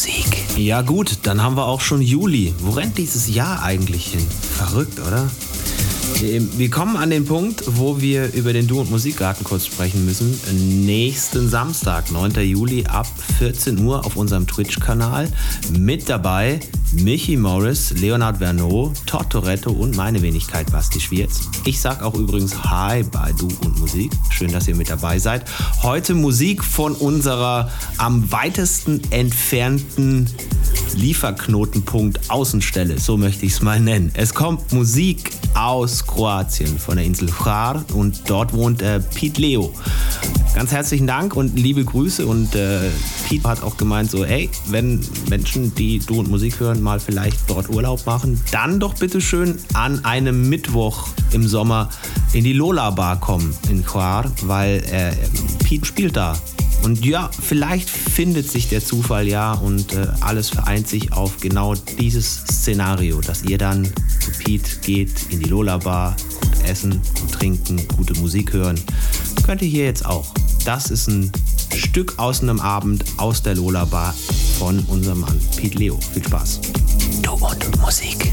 Musik. Ja gut, dann haben wir auch schon Juli. Wo rennt dieses Jahr eigentlich hin? Verrückt, oder? Wir kommen an den Punkt, wo wir über den Du- und Musikgarten kurz sprechen müssen. Nächsten Samstag, 9. Juli ab 14 Uhr auf unserem Twitch-Kanal. Mit dabei Michi Morris, Leonard Vernot, Tortoretto und meine Wenigkeit Basti Schwierz. Ich sag auch übrigens Hi bei Du und Musik. Schön, dass ihr mit dabei seid. Heute Musik von unserer am weitesten entfernten Lieferknotenpunkt Außenstelle, so möchte ich es mal nennen. Es kommt Musik aus Kroatien, von der Insel Hvar, und dort wohnt Pete Leo. Ganz herzlichen Dank und liebe Grüße, und Pete hat auch gemeint so, hey, wenn Menschen, die Du und Musik hören, mal vielleicht dort Urlaub machen, dann doch bitte schön an einem Mittwoch im Sommer in die Lola Bar kommen in Hvar, weil Pete spielt da. Und ja, vielleicht findet sich der Zufall ja und alles vereint sich auf genau dieses Szenario, dass ihr dann zu Pete geht, in die Lola Bar, gut essen, gut trinken, gute Musik hören. Könnt ihr hier jetzt auch. Das ist ein Stück aus einem Abend aus der Lola Bar von unserem Mann Pete Leo. Viel Spaß. Du und Musik.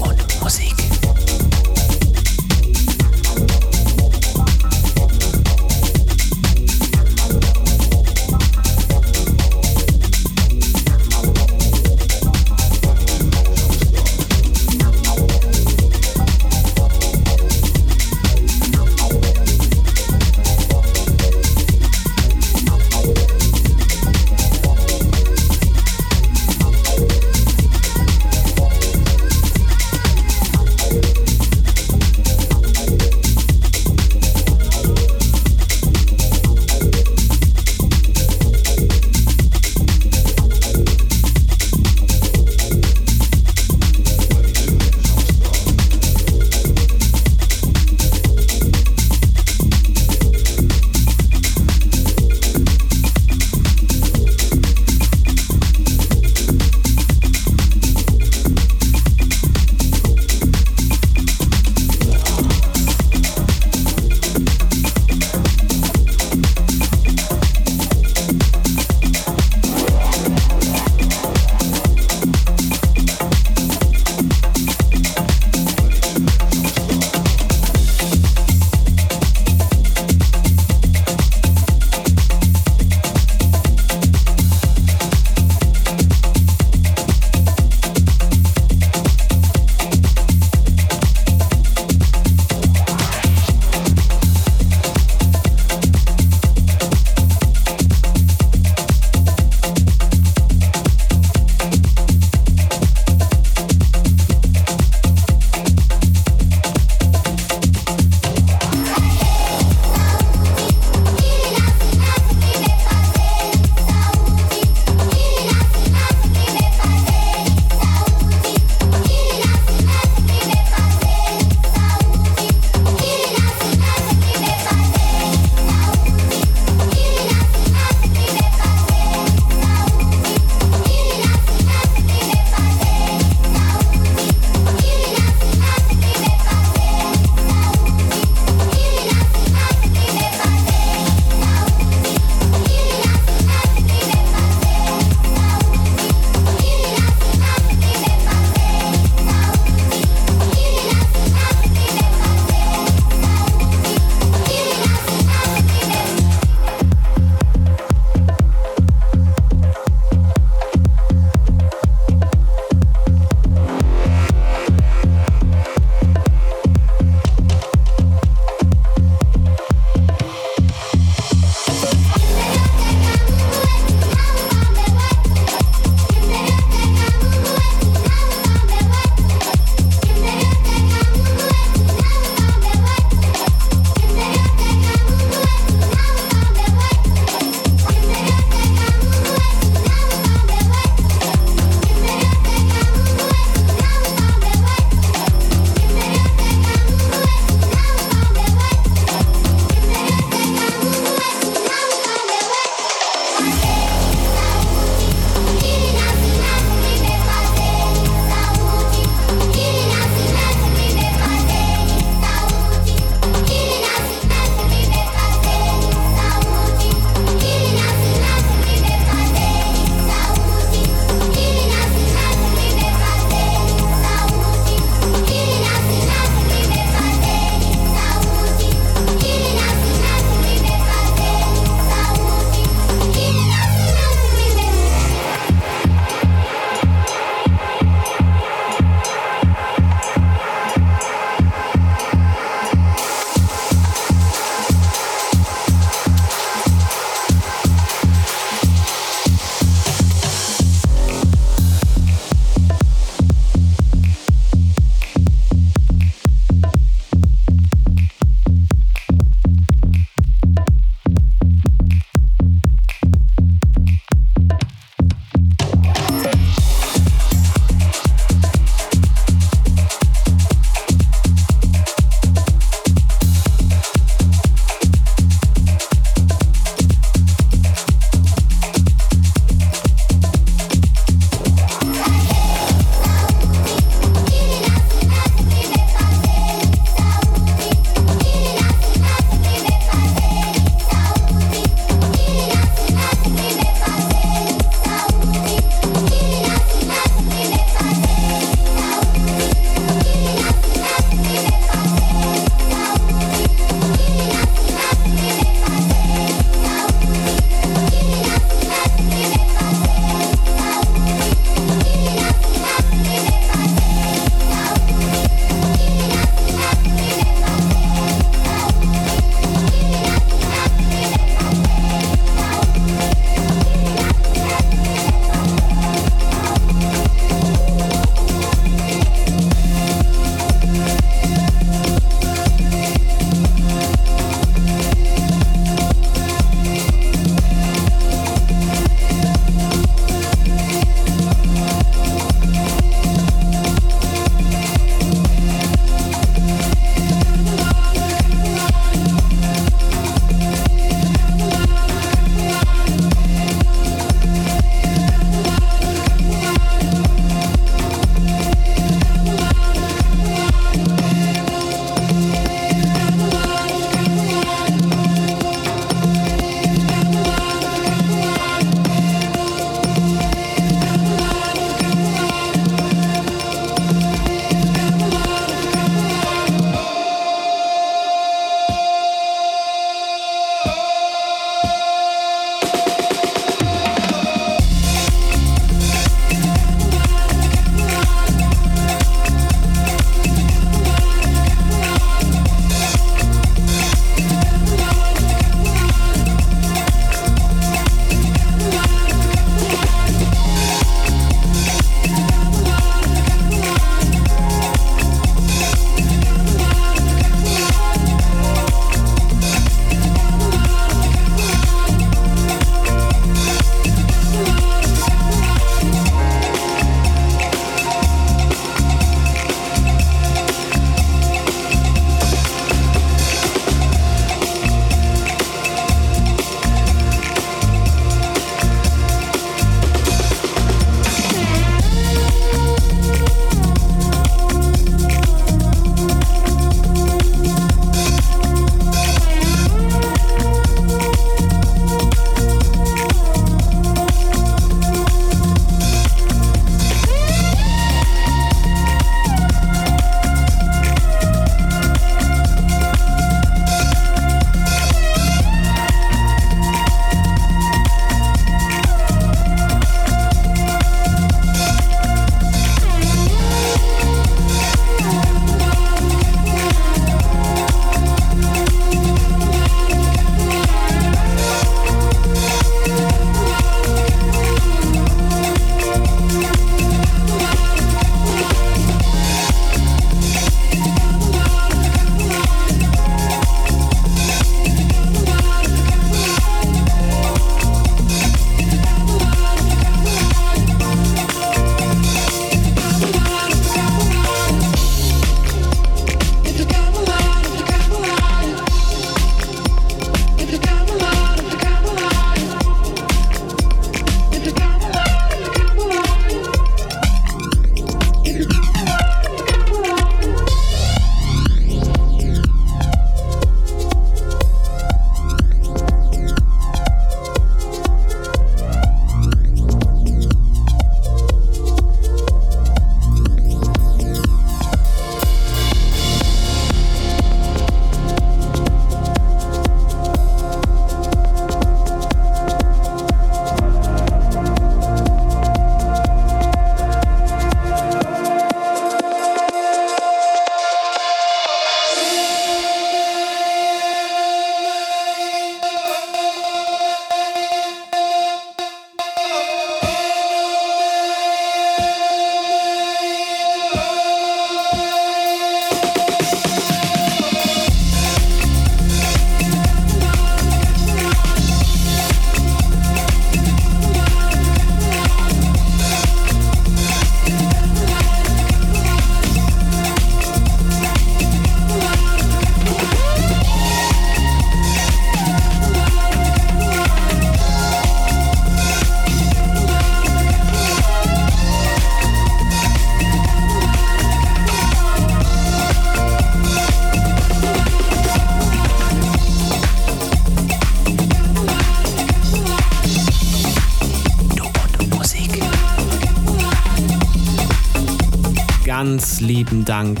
ganz lieben Dank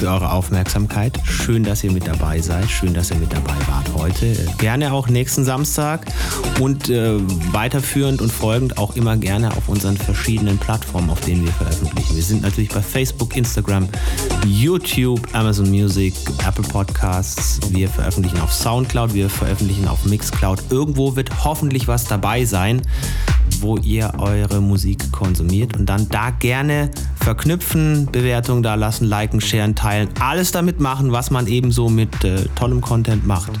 für eure Aufmerksamkeit. Schön, dass ihr mit dabei seid. Schön, dass ihr mit dabei wart heute. Gerne auch nächsten Samstag und weiterführend und folgend auch immer gerne auf unseren verschiedenen Plattformen, auf denen wir veröffentlichen. Wir sind natürlich bei Facebook, Instagram, YouTube, Amazon Music, Apple Podcasts. Wir veröffentlichen auf Soundcloud, wir veröffentlichen auf Mixcloud. Irgendwo wird hoffentlich was dabei sein, wo ihr eure Musik konsumiert, und dann da gerne verknüpfen, Bewertungen da lassen, liken, sharen, teilen, alles damit machen, was man eben so mit tollem Content macht.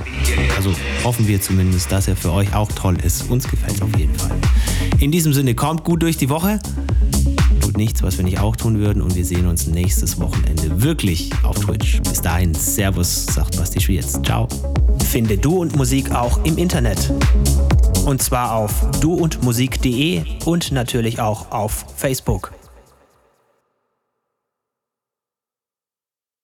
Also hoffen wir zumindest, dass er für euch auch toll ist. Uns gefällt es auf jeden Fall. In diesem Sinne, kommt gut durch die Woche, tut nichts, was wir nicht auch tun würden, und wir sehen uns nächstes Wochenende wirklich auf Twitch. Bis dahin, Servus, sagt Basti Schwierz. Ciao. Finde Du und Musik auch im Internet. Und zwar auf duundmusik.de und natürlich auch auf Facebook.